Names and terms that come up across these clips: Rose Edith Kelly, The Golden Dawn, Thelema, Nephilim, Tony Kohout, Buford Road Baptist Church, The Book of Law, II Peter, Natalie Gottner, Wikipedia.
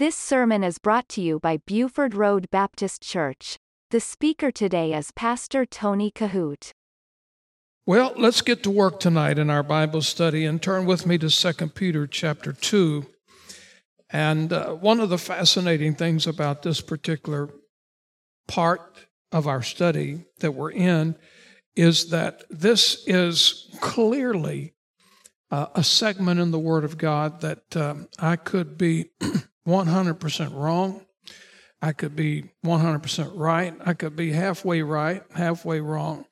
This sermon is brought to you by Buford Road Baptist Church. The speaker today is Pastor Tony Kohout. Well, let's get to work tonight in our Bible study and turn with me to 2 Peter chapter 2. And one of the fascinating things about this particular part of our study that we're in is that this is clearly a segment in the Word of God that I could be 100% wrong. I could be 100% right. I could be halfway right, halfway wrong.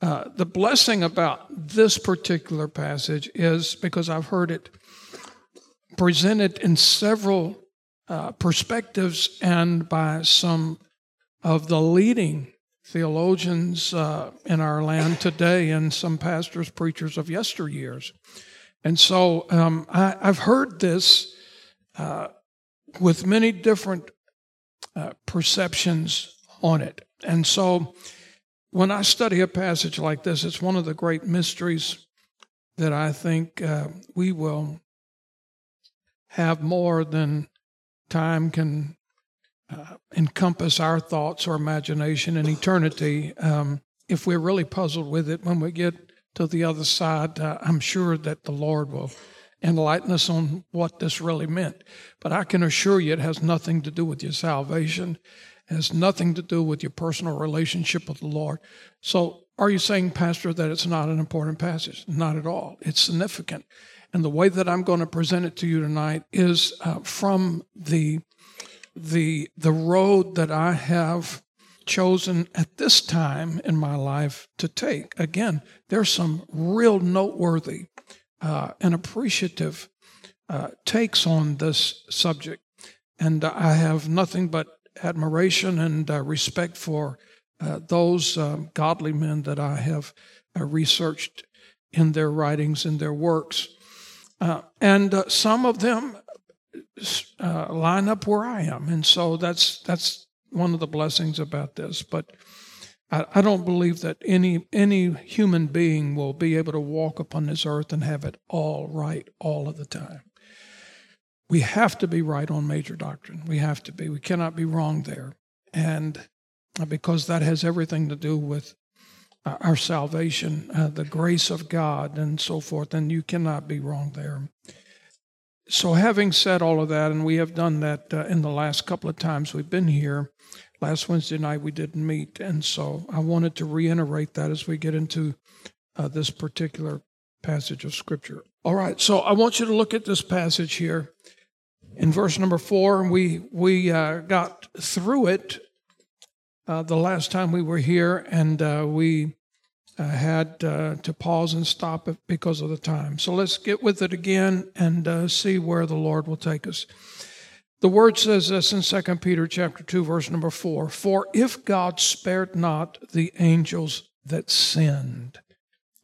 The blessing about this particular passage is because I've heard it presented in several perspectives and by some of the leading theologians in our land today and some pastors, preachers of yesteryears. And so I've heard this with many different perceptions on it. And so when I study a passage like this, it's one of the great mysteries that I think we will have more than time can encompass our thoughts or imagination in eternity. If we're really puzzled with it, when we get to the other side, I'm sure that the Lord will enlighten us on what this really meant. But I can assure you it has nothing to do with your salvation. It has nothing to do with your personal relationship with the Lord. So are you saying, Pastor, that it's not an important passage? Not at all. It's significant. And the way that I'm going to present it to you tonight is from the road that I have chosen at this time in my life to take. Again, there's some real noteworthy and appreciative takes on this subject. And I have nothing but admiration and respect for those godly men that I have researched in their writings and their works. And some of them line up where I am. And so that's one of the blessings about this. But I don't believe that any human being will be able to walk upon this earth and have it all right all of the time. We have to be right on major doctrine. We have to be. We cannot be wrong there. And because that has everything to do with our salvation, the grace of God, and so forth, and you cannot be wrong there. So having said all of that, and we have done that in the last couple of times we've been here, last Wednesday night we didn't meet, and so I wanted to reiterate that as we get into this particular passage of Scripture. All right, so I want you to look at this passage here in verse number 4, and we got through it the last time we were here, and we had to pause and stop it because of the time. So let's get with it again and see where the Lord will take us. The Word says this in 2 Peter chapter 2, verse number 4, "For if God spared not the angels that sinned."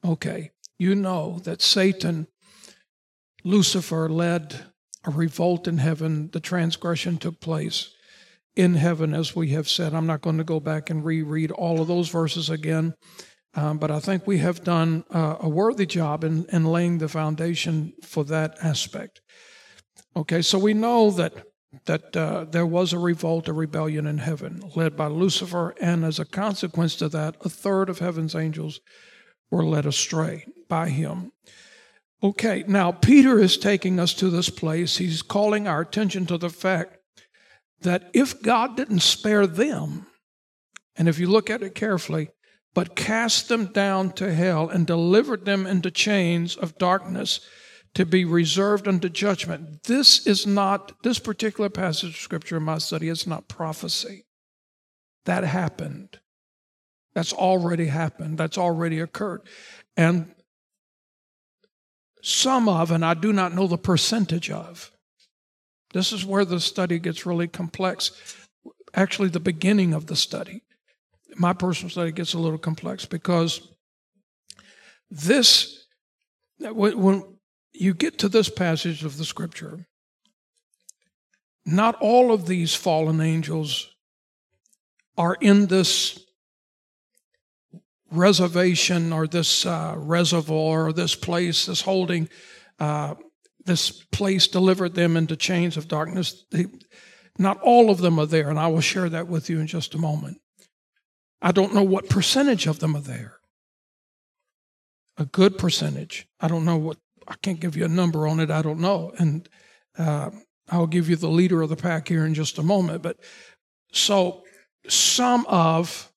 Okay, you know that Satan, Lucifer, led a revolt in heaven. The transgression took place in heaven, as we have said. I'm not going to go back and reread all of those verses again, but I think we have done a worthy job in laying the foundation for that aspect. Okay, so we know that there was a revolt, a rebellion in heaven, led by Lucifer, and as a consequence to that, a third of heaven's angels were led astray by him. Okay, now Peter is taking us to this place. He's calling our attention to the fact that if God didn't spare them, and if you look at it carefully, but cast them down to hell and delivered them into chains of darkness to be reserved unto judgment. This particular passage of Scripture in my study is not prophecy. That happened. That's already happened. That's already occurred. And some of, and I do not know the percentage of, this is where the study gets really complex. Actually, the beginning of the study, my personal study, gets a little complex because when you get to this passage of the Scripture, not all of these fallen angels are in this reservation or this reservoir or this place, this holding this place delivered them into chains of darkness. Not all of them are there, and I will share that with you in just a moment. I don't know what percentage of them are there. A good percentage. I don't know what, I can't give you a number on it, I don't know. And I'll give you the leader of the pack here in just a moment. But so some of,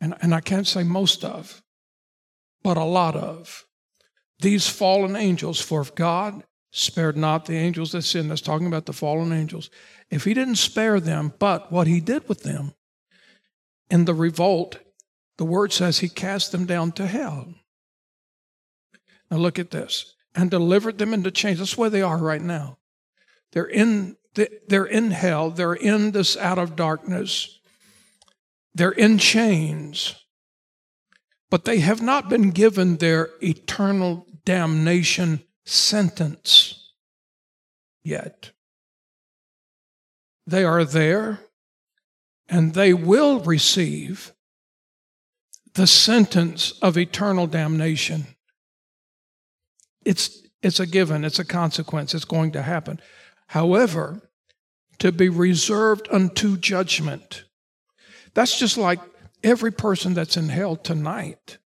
and I can't say most of, but a lot of, these fallen angels, for if God spared not the angels that sinned, that's talking about the fallen angels, if he didn't spare them, but what he did with them, in the revolt, the word says he cast them down to hell. Now look at this. And delivered them into chains. That's where they are right now. They're in hell. They're in this out of darkness. They're in chains. But they have not been given their eternal damnation sentence yet. They are there, and they will receive the sentence of eternal damnation. It's a given. It's a consequence. It's going to happen. However, to be reserved unto judgment. That's just like every person that's in hell tonight.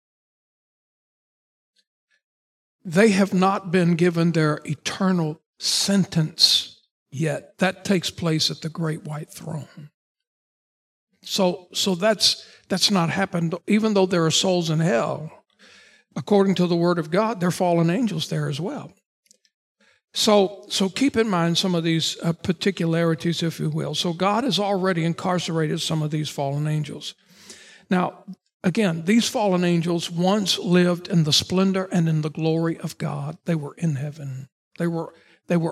They have not been given their eternal sentence yet. That takes place at the great white throne. So that's not happened, even though there are souls in hell. According to the Word of God, there are fallen angels there as well. So keep in mind some of these particularities, if you will. So God has already incarcerated some of these fallen angels. Now, again, these fallen angels once lived in the splendor and in the glory of God. They were in heaven. They were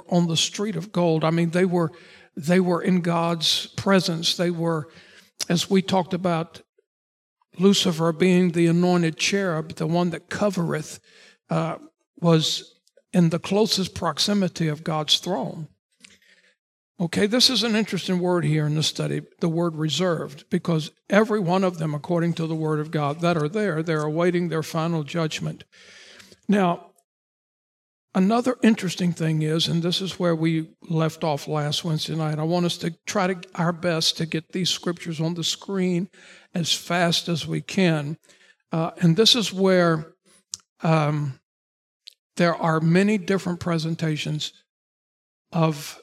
on the street of gold. I mean, they were in God's presence. They were, as we talked about, Lucifer being the anointed cherub, the one that covereth, was in the closest proximity of God's throne. Okay, this is an interesting word here in this study, the word reserved, because every one of them, according to the Word of God, that are there, they're awaiting their final judgment. Now, another interesting thing is, and this is where we left off last Wednesday night, I want us to try our best to get these scriptures on the screen as fast as we can. And this is where there are many different presentations of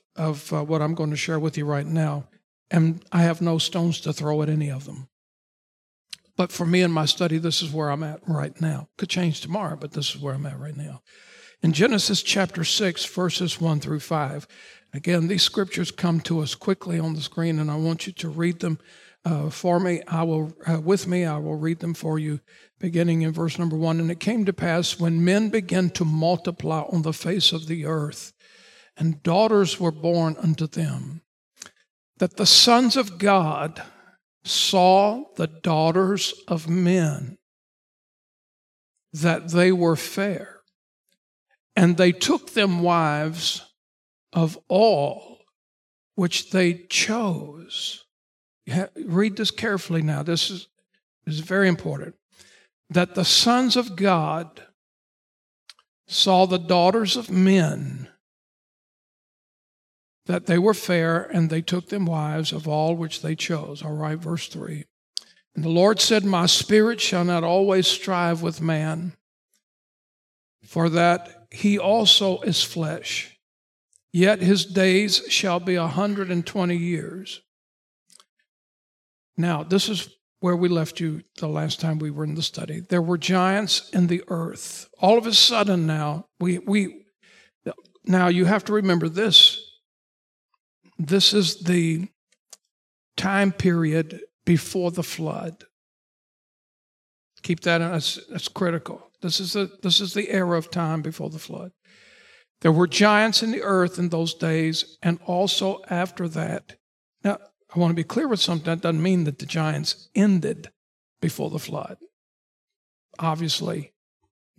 what I'm going to share with you right now. And I have no stones to throw at any of them. But for me in my study, this is where I'm at right now. Could change tomorrow, but this is where I'm at right now. In Genesis chapter 6, verses 1 through 5, again, these scriptures come to us quickly on the screen, and I want you to read them for me. I will read them for you, beginning in verse number 1. And it came to pass when men began to multiply on the face of the earth, and daughters were born unto them, that the sons of God saw the daughters of men, that they were fair. And they took them wives of all which they chose. Read this carefully now. This is very important. That the sons of God saw the daughters of men, that they were fair, and they took them wives of all which they chose. All right, verse 3. And the Lord said, My spirit shall not always strive with man, for that he also is flesh, yet his days shall be 120 years. Now, this is where we left you the last time we were in the study. There were giants in the earth. All of a sudden now, now you have to remember this. This is the time period before the flood. Keep that in, that's critical. This is the era of time before the flood. There were giants in the earth in those days, and also after that. Now, I want to be clear with something. That doesn't mean that the giants ended before the flood. Obviously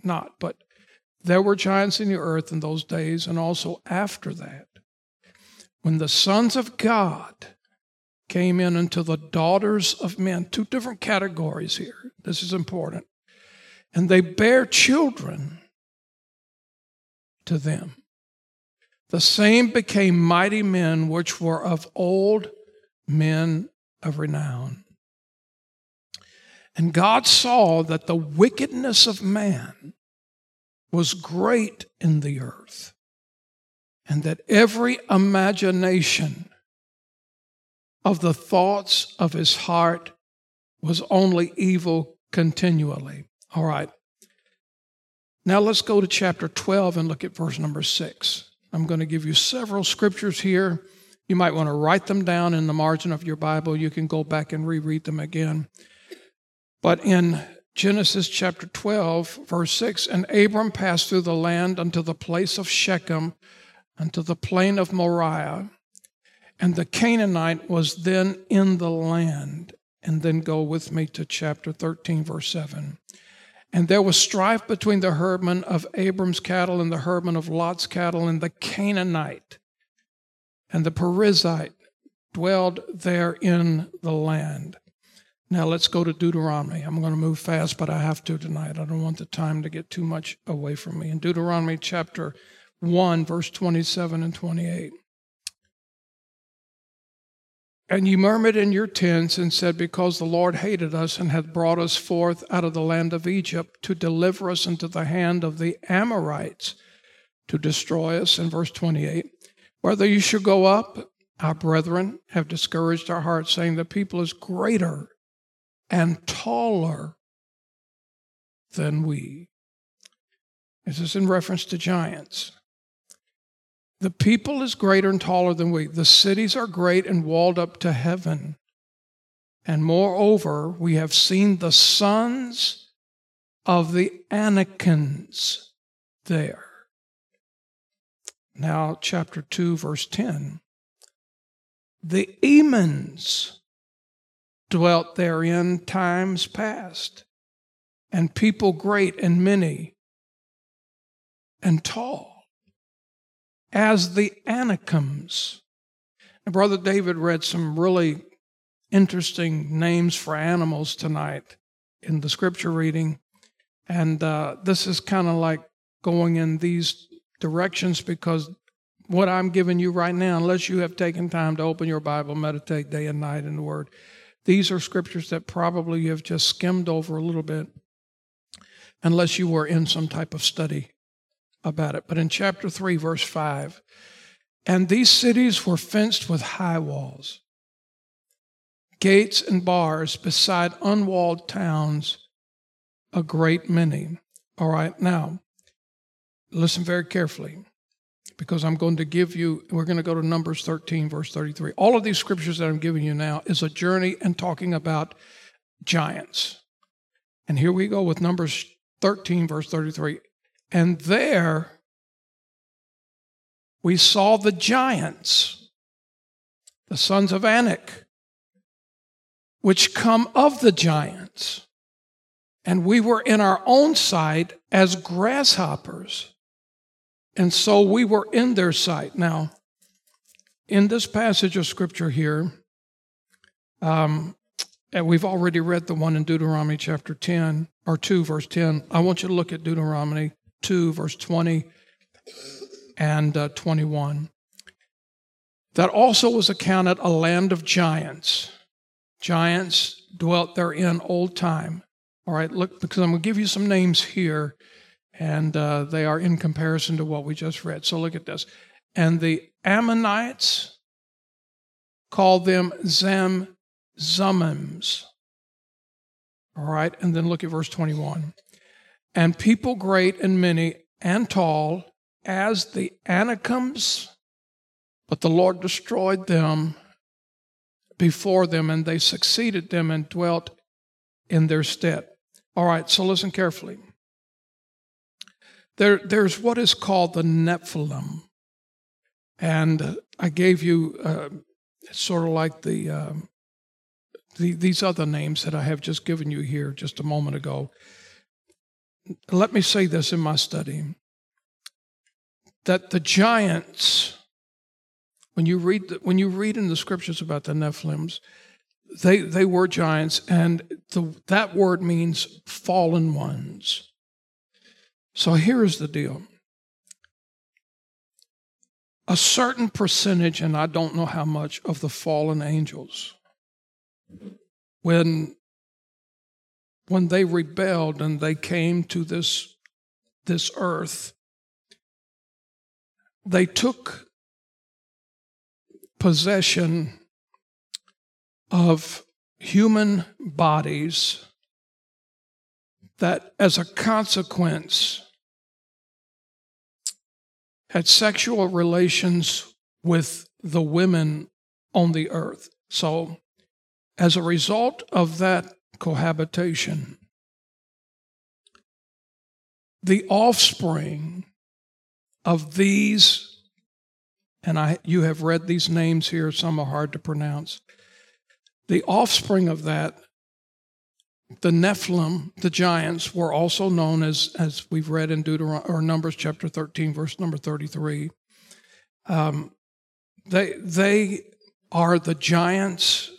not. But there were giants in the earth in those days, and also after that, when the sons of God came in unto the daughters of men. Two different categories here. This is important. And they bare children to them. The same became mighty men which were of old, men of renown. And God saw that the wickedness of man was great in the earth, and that every imagination of the thoughts of his heart was only evil continually. All right. Now let's go to chapter 12 and look at verse number 6. I'm going to give you several scriptures here. You might want to write them down in the margin of your Bible. You can go back and reread them again. But in Genesis chapter 12, verse 6, and Abram passed through the land unto the place of Shechem, unto the plain of Moriah, and the Canaanite was then in the land. And then go with me to chapter 13, verse 7. And there was strife between the herdmen of Abram's cattle and the herdmen of Lot's cattle, and the Canaanite and the Perizzite dwelled there in the land. Now let's go to Deuteronomy. I'm going to move fast, but I have to tonight. I don't want the time to get too much away from me. In Deuteronomy chapter 1, verse 27 and 28. And ye murmured in your tents and said, Because the Lord hated us and hath brought us forth out of the land of Egypt to deliver us into the hand of the Amorites to destroy us. In verse 28, whether you should go up, our brethren have discouraged our hearts, saying the people is greater and taller than we. This is in reference to giants. The people is greater and taller than we. The cities are great and walled up to heaven. And moreover, we have seen the sons of the Anakins there. Now, chapter 2, verse 10. The Emans dwelt therein times past, and people great and many and tall, as the Anakims. And Brother David read some really interesting names for animals tonight in the scripture reading, and this is kind of like going in these directions, because what I'm giving you right now, unless you have taken time to open your Bible, meditate day and night in the Word, these are scriptures that probably you have just skimmed over a little bit, unless you were in some type of study about it. But in chapter 3, verse 5, and these cities were fenced with high walls, gates and bars beside unwalled towns, a great many. All right, now, listen very carefully, because I'm going to give you, we're going to go to Numbers 13, verse 33. All of these scriptures that I'm giving you now is a journey and talking about giants. And here we go with Numbers 13, verse 33. And there we saw the giants, the sons of Anak, which come of the giants. And we were in our own sight as grasshoppers, and so we were in their sight. Now, in this passage of Scripture here, and we've already read the one in Deuteronomy chapter 10, or 2, verse 10. I want you to look at Deuteronomy 2, verse 20 and 21. That also was accounted a land of giants. Giants dwelt therein old time. All right, look, because I'm going to give you some names here, and they are in comparison to what we just read. So look at this. And the Ammonites called them Zamzummims. All right, and then look at verse 21. And people great and many and tall as the Anakims, but the Lord destroyed them before them, and they succeeded them and dwelt in their stead. All right, so listen carefully. There's what is called the Nephilim, and I gave you sort of like these other names that I have just given you here just a moment ago. Let me say this in my study, that the giants, when you read in the scriptures about the Nephilims, they were giants, and that word means fallen ones. So here is the deal. a certain percentage, and I don't know how much, of the fallen angels, when they rebelled and they came to this earth, they took possession of human bodies that, as a consequence, had sexual relations with the women on the earth. So, as a result of that cohabitation, the offspring of these, and you have read these names here, some are hard to pronounce, the offspring of that, the Nephilim, the giants, were also known as we've read in Numbers chapter 13, verse number 33. They are the giants.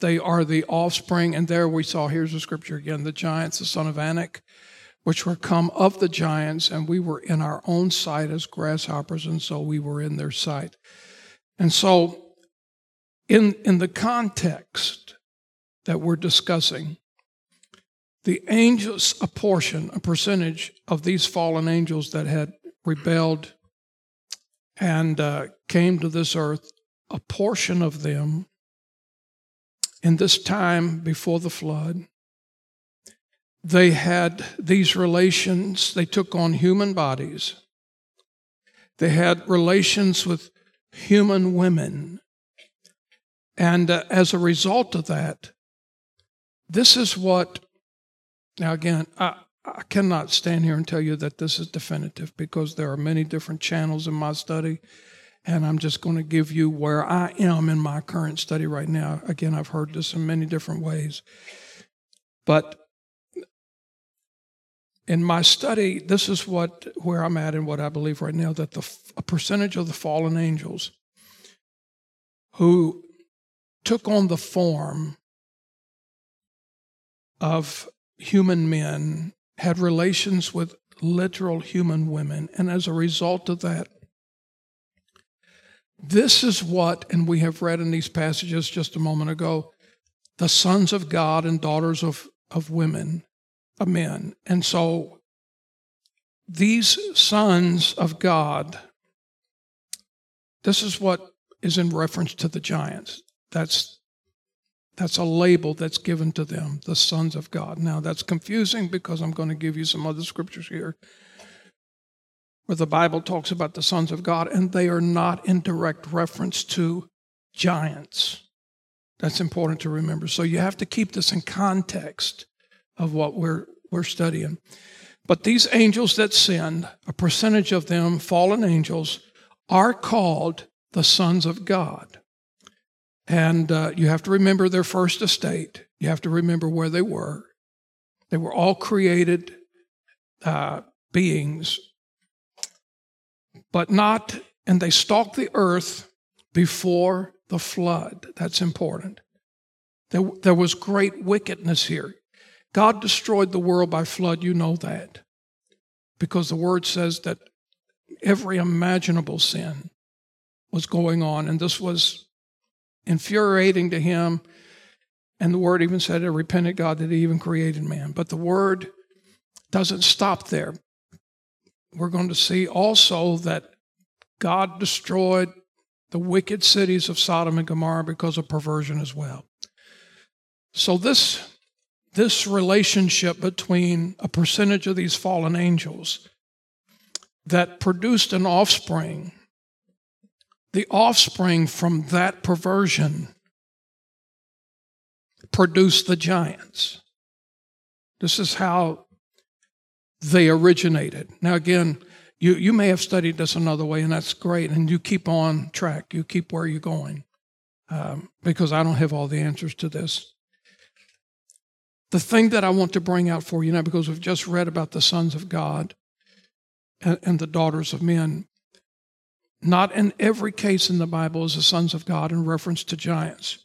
They are the offspring. And there we saw, here's the scripture again, the giants, the son of Anak, which were come of the giants, and we were in our own sight as grasshoppers, and so we were in their sight. And so in the context that we're discussing, the angels, a percentage of these fallen angels that had rebelled and came to this earth, a portion of them in this time before the flood, they had these relations. They took on human bodies. They had relations with human women. And as a result of that, this is what, now again, I cannot stand here and tell you that this is definitive, because there are many different channels in my study, and I'm just going to give you where I am in my current study right now. Again, I've heard this in many different ways. But in my study, this is where I'm at and what I believe right now, that a percentage of the fallen angels who took on the form of human men had relations with literal human women. And as a result of that, this is what, and we have read in these passages just a moment ago, the sons of God and daughters of women, of men. And so these sons of God, this is what is in reference to the giants. That's a label that's given to them, the sons of God. Now, that's confusing, because I'm going to give you some other scriptures here where the Bible talks about the sons of God, and they are not in direct reference to giants. That's important to remember. So you have to keep this in context of what we're studying. But these angels that sinned, a percentage of them, fallen angels, are called the sons of God. And you have to remember their first estate. You have to remember where they were. They were all created beings, but not, and they stalked the earth before the flood. That's important. There was great wickedness here. God destroyed the world by flood, you know that, because the Word says that every imaginable sin was going on, and this was infuriating to Him, and the Word even said it repented God that He even created man. But the Word doesn't stop there. We're going to see also that God destroyed the wicked cities of Sodom and Gomorrah because of perversion as well. So this relationship between a percentage of these fallen angels that produced an offspring, the offspring from that perversion produced the giants. This is how they originated. Now again, you may have studied this another way, and that's great, and you keep on track. You keep where you're going, because I don't have all the answers to this. The thing that I want to bring out for you now, because we've just read about the sons of God and the daughters of men, not in every case in the Bible is the sons of God in reference to giants,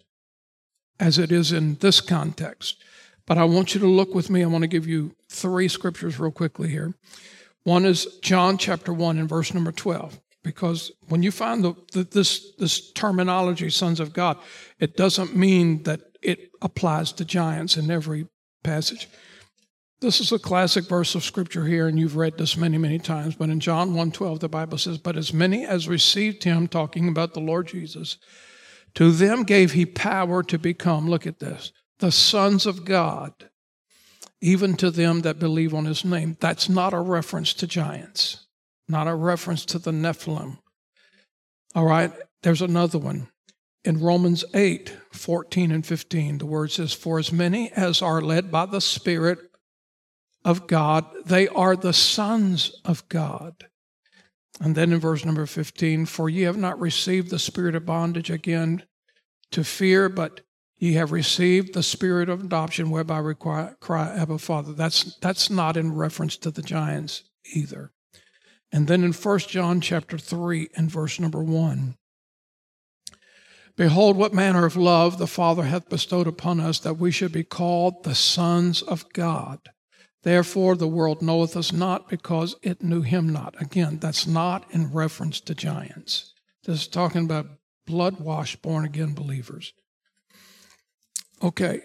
as it is in this context. But I want you to look with me. I want to give you three scriptures real quickly here. One is John chapter 1 and verse number 12. because when you find this terminology, sons of God, it doesn't mean that it applies to giants in every passage. This is a classic verse of Scripture here, and you've read this many, many times, but in John 1:12, the Bible says, "But as many as received him," talking about the Lord Jesus, "to them gave he power to become," look at this, "the sons of God, even to them that believe on his name." That's not a reference to giants, not a reference to the Nephilim. All right, there's another one. In Romans 8:14 and 15, the word says, "For as many as are led by the Spirit of God, they are the sons of God." And then in verse number 15, "For ye have not received the spirit of bondage again to fear, but ye have received the spirit of adoption, whereby we cry, Abba, Father." That's not in reference to the giants either. And then in 1 John chapter 3 and verse number 1, "Behold, what manner of love the Father hath bestowed upon us, that we should be called the sons of God. Therefore the world knoweth us not, because it knew him not." Again, that's not in reference to giants. This is talking about blood-washed, born-again believers. Okay,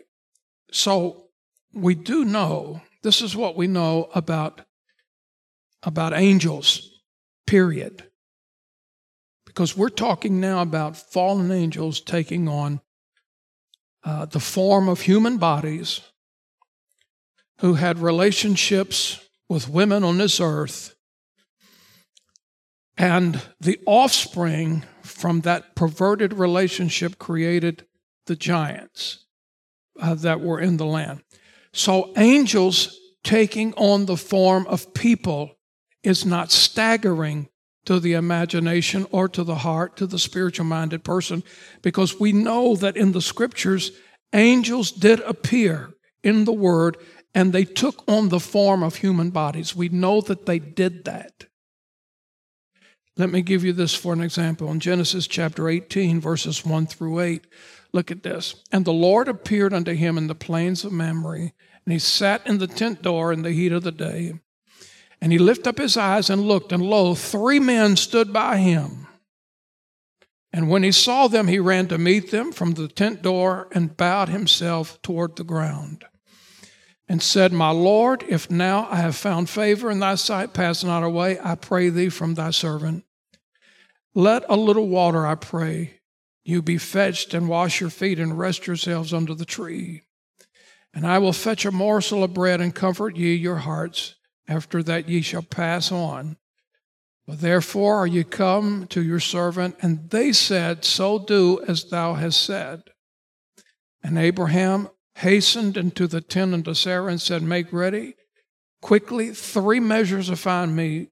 so we do know, this is what we know about angels, period. Because we're talking now about fallen angels taking on the form of human bodies, who had relationships with women on this earth, and the offspring from that perverted relationship created the giants that were in the land. So angels taking on the form of people is not staggering to the imagination or to the heart, to the spiritual-minded person, because we know that in the Scriptures, angels did appear in the Word, and they took on the form of human bodies. We know that they did that. Let me give you this for an example. In Genesis chapter 18, verses 1 through 8, look at this. "And the Lord appeared unto him in the plains of Mamre, and he sat in the tent door in the heat of the day. And he lifted up his eyes and looked, and lo, three men stood by him. And when he saw them, he ran to meet them from the tent door and bowed himself toward the ground. And said, My Lord, if now I have found favor in thy sight, pass not away, I pray thee, from thy servant. Let a little water, I pray, you be fetched, and wash your feet, and rest yourselves under the tree. And I will fetch a morsel of bread, and comfort ye your hearts, after that ye shall pass on. But therefore are ye come to your servant. And they said, So do as thou hast said. And Abraham hastened into the tent unto Sarah and said, Make ready quickly 3 measures of fine meat,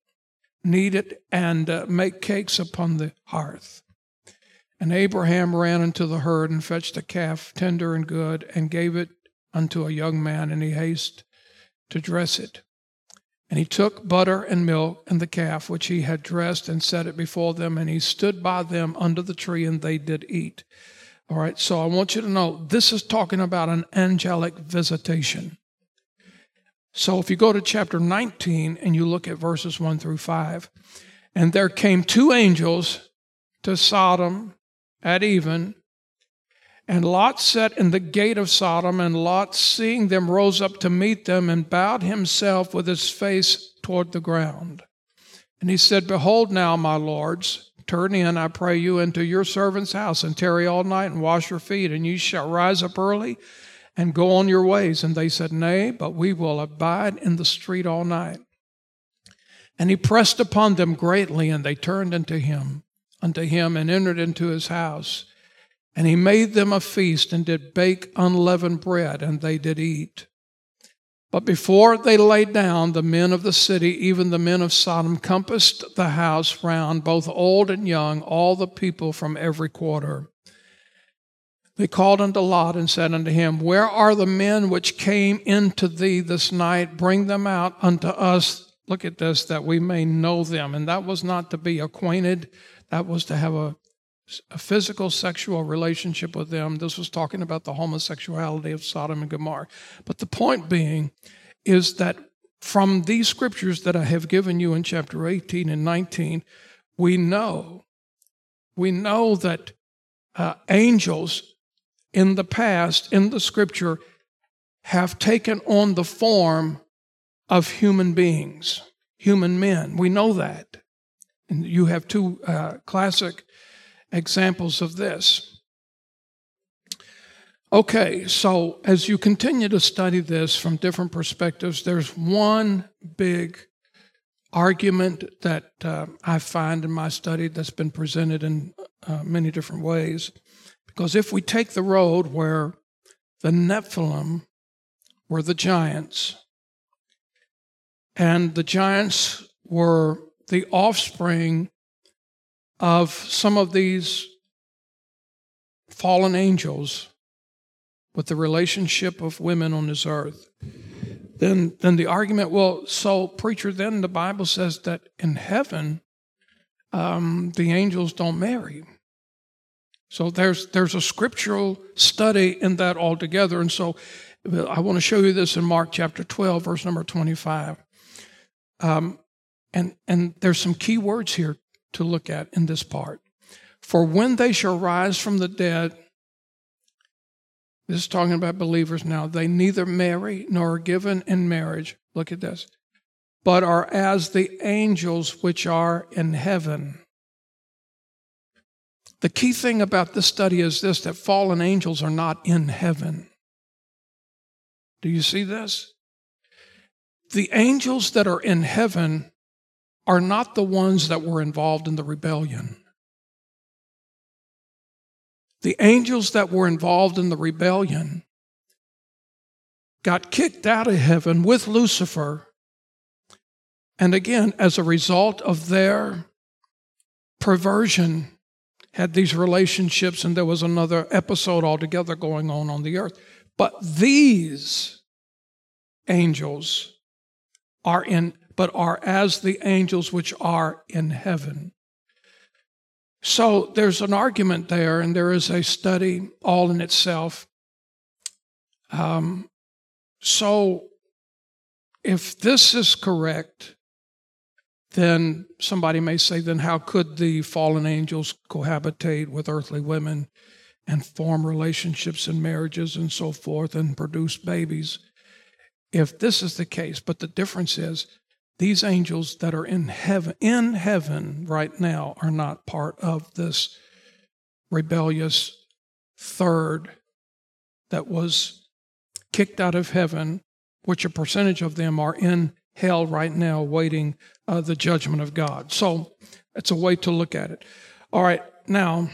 knead it, and make cakes upon the hearth. And Abraham ran into the herd and fetched a calf, tender and good, and gave it unto a young man, and he hasted to dress it. And he took butter and milk and the calf, which he had dressed, and set it before them, and he stood by them under the tree, and they did eat." All right, so I want you to know, this is talking about an angelic visitation. So if you go to chapter 19 and you look at verses 1 through 5, "And there came 2 angels to Sodom at even, and Lot sat in the gate of Sodom, and Lot, seeing them, rose up to meet them and bowed himself with his face toward the ground. And he said, Behold now, my lords, turn in, I pray you, into your servant's house, and tarry all night, and wash your feet, and you shall rise up early and go on your ways. And they said, Nay, but we will abide in the street all night. And he pressed upon them greatly, and they turned unto him, and entered into his house. And he made them a feast, and did bake unleavened bread, and they did eat. But before they lay down, the men of the city, even the men of Sodom, compassed the house round, both old and young, all the people from every quarter. They called unto Lot and said unto him, Where are the men which came into thee this night? Bring them out unto us," look at this, "that we may know them." And that was not to be acquainted. That was to have a physical sexual relationship with them. This was talking about the homosexuality of Sodom and Gomorrah. But the point being is that from these scriptures that I have given you in chapter 18 and 19, we know that angels in the past, in the Scripture, have taken on the form of human beings, human men. We know that. And you have two classic examples of this. Okay, so as you continue to study this from different perspectives, there's one big argument that I find in my study that's been presented in many different ways. Because if we take the road where the Nephilim were the giants, and the giants were the offspring of some of these fallen angels with the relationship of women on this earth, then the argument, well, so preacher, then the Bible says that in heaven, the angels don't marry. So there's a scriptural study in that altogether. And so I want to show you this in Mark chapter 12, verse number 25. And there's some key words here to look at in this part. For when they shall rise from the dead, this is talking about believers now, they neither marry nor are given in marriage, look at this, but are as the angels which are in heaven. The key thing about this study is this, that fallen angels are not in heaven. Do you see this? The angels that are in heaven are not the ones that were involved in the rebellion. The angels that were involved in the rebellion got kicked out of heaven with Lucifer. And again, as a result of their perversion, had these relationships, and there was another episode altogether going on the earth. But these angels are as the angels which are in heaven. So there's an argument there, and there is a study all in itself. So if this is correct, then somebody may say, then how could the fallen angels cohabitate with earthly women and form relationships and marriages and so forth and produce babies? If this is the case, but the difference is these angels that are in heaven right now are not part of this rebellious third that was kicked out of heaven, which a percentage of them are in hell right now waiting the judgment of God. So that's a way to look at it. All right, now,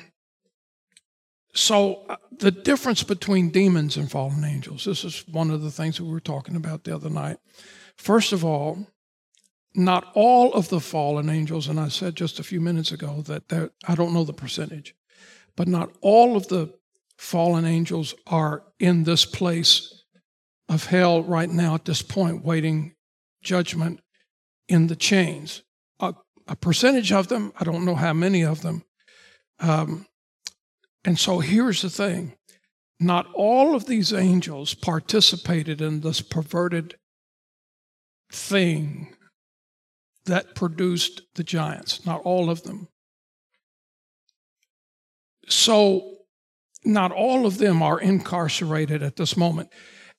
so the difference between demons and fallen angels, this is one of the things that we were talking about the other night. First of all, not all of the fallen angels, and I said just a few minutes ago that I don't know the percentage, but not all of the fallen angels are in this place of hell right now at this point waiting judgment in the chains. A percentage of them, I don't know how many of them. And so here's the thing. Not all of these angels participated in this perverted thing that produced the giants. Not all of them. So not all of them are incarcerated at this moment.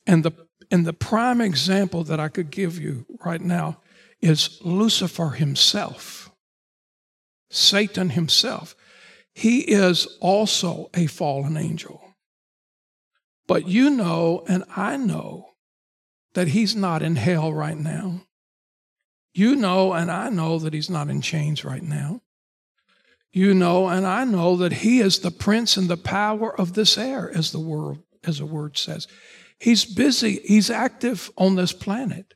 And the prime example that I could give you right now is Lucifer himself, Satan himself. He is also a fallen angel. But you know and I know that he's not in hell right now. You know and I know that he's not in chains right now. You know and I know that he is the prince and the power of this air, as the word says. He's busy. He's active on this planet.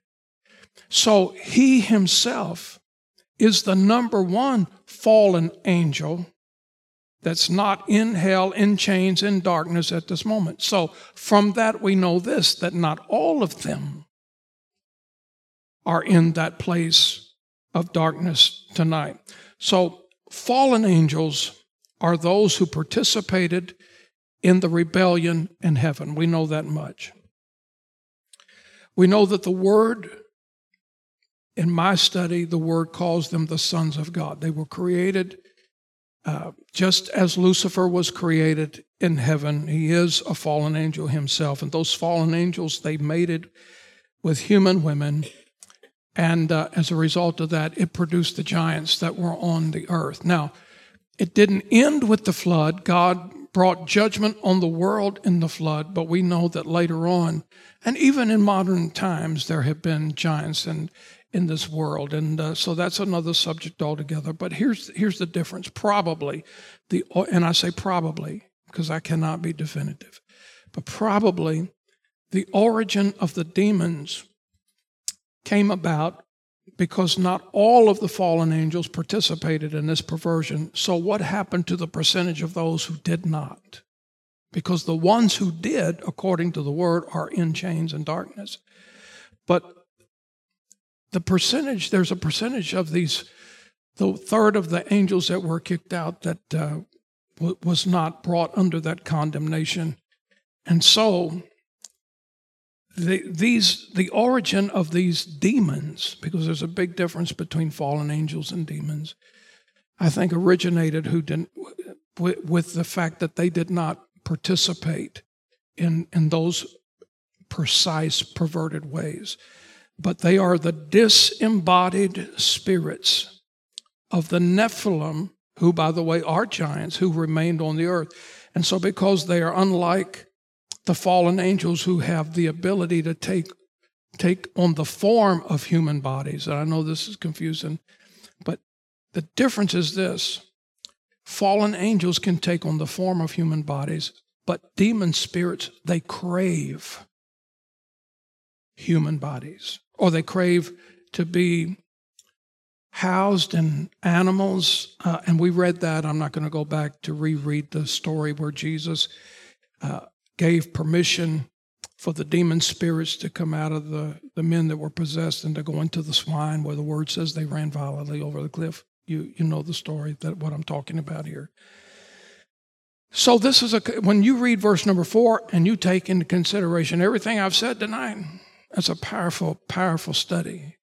So he himself is the number one fallen angel that's not in hell, in chains, in darkness at this moment. So from that we know this, that not all of them are in that place of darkness tonight. So fallen angels are those who participated in the rebellion in heaven. We know that much. We know that the word In my study, the Word calls them the sons of God. They were created just as Lucifer was created in heaven. He is a fallen angel himself. And those fallen angels, they mated with human women. And as a result of that, it produced the giants that were on the earth. Now, it didn't end with the flood. God brought judgment on the world in the flood, but we know that later on, and even in modern times, there have been giants in this world. And so that's another subject altogether. But here's the difference. Probably, and I say probably because I cannot be definitive, but probably the origin of the demons came about because not all of the fallen angels participated in this perversion. So what happened to the percentage of those who did not? Because the ones who did, according to the Word, are in chains and darkness. But the percentage, there's a percentage of these, the third of the angels that were kicked out that was not brought under that condemnation. And so the origin of these demons, because there's a big difference between fallen angels and demons, I think originated with the fact that they did not participate in those precise perverted ways. But they are the disembodied spirits of the Nephilim, who, by the way, are giants who remained on the earth. And so because they are unlike the fallen angels who have the ability to take on the form of human bodies. And I know this is confusing, but the difference is this. Fallen angels can take on the form of human bodies, but demon spirits, they crave human bodies, or they crave to be housed in animals. And we read that. I'm not going to go back to reread the story where Jesus gave permission for the demon spirits to come out of the men that were possessed and to go into the swine, where the Word says they ran violently over the cliff. You know the story, that what I'm talking about here. So this is when you read verse number 4 and you take into consideration everything I've said tonight, that's a powerful, powerful study.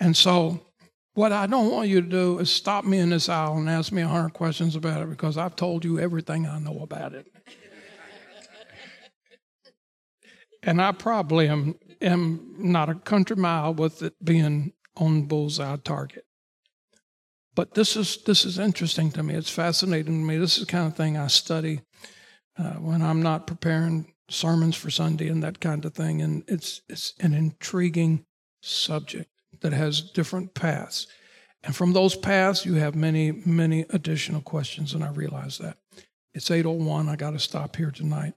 And so what I don't want you to do is stop me in this aisle and ask me 100 questions about it, because I've told you everything I know about it. And I probably am not a country mile with it being on bullseye target. But this is interesting to me. It's fascinating to me. This is the kind of thing I study when I'm not preparing sermons for Sunday and that kind of thing. And it's an intriguing subject that has different paths. And from those paths, you have many, many additional questions, and I realize that. It's 8:01. I got to stop here tonight.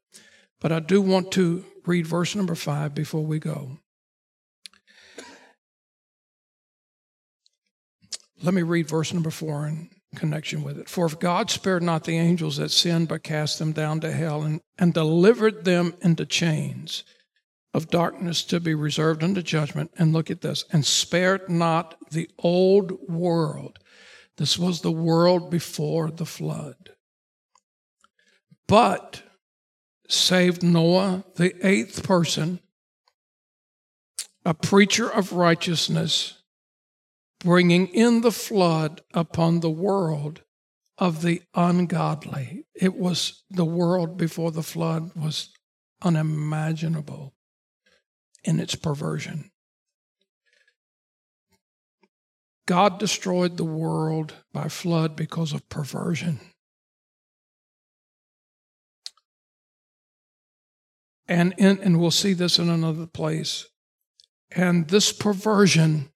But I do want to read verse number 5 before we go. Let me read verse number 4 in connection with it. For if God spared not the angels that sinned, but cast them down to hell and delivered them into chains of darkness to be reserved unto judgment. And look at this. And spared not the old world. This was the world before the flood. But saved Noah, the 8th person, a preacher of righteousness, bringing in the flood upon the world of the ungodly. It was the world before the flood was unimaginable in its perversion. God destroyed the world by flood because of perversion. And we'll see this in another place. And this perversion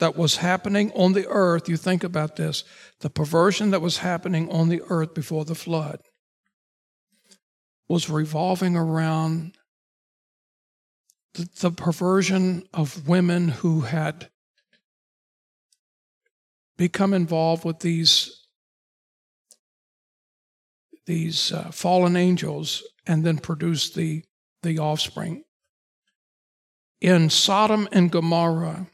that was happening on the earth, you think about this, the perversion that was happening on the earth before the flood was revolving around the perversion of women who had become involved with these fallen angels and then produced the offspring. In Sodom and Gomorrah,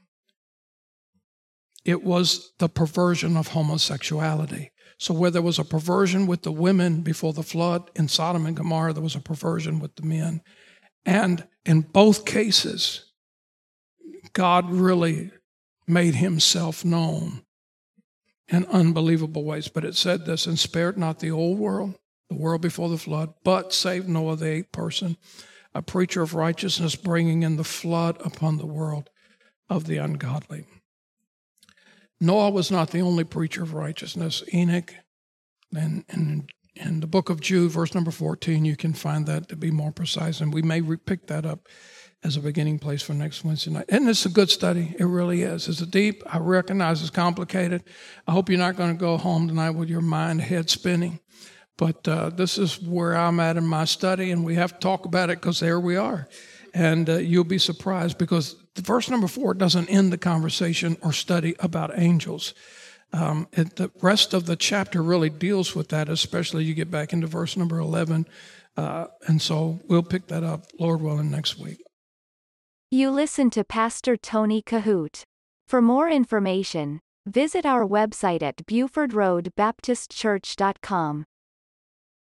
it was the perversion of homosexuality. So where there was a perversion with the women before the flood, in Sodom and Gomorrah, there was a perversion with the men. And in both cases, God really made himself known in unbelievable ways. But it said this, and spared not the old world, the world before the flood, but saved Noah, the eighth person, a preacher of righteousness, bringing in the flood upon the world of the ungodly. Noah was not the only preacher of righteousness. Enoch, and in the book of Jude, verse number 14, you can find that to be more precise, and we may pick that up as a beginning place for next Wednesday night. Isn't this a good study? It really is. It's deep. I recognize it's complicated. I hope you're not going to go home tonight with your head spinning. But this is where I'm at in my study, and we have to talk about it because there we are. And you'll be surprised because verse number 4 doesn't end the conversation or study about angels. The rest of the chapter really deals with that, especially you get back into verse number 11. And so we'll pick that up, Lord willing, next week. You listen to Pastor Tony Kohout. For more information, visit our website at BufordRoadBaptistChurch.com.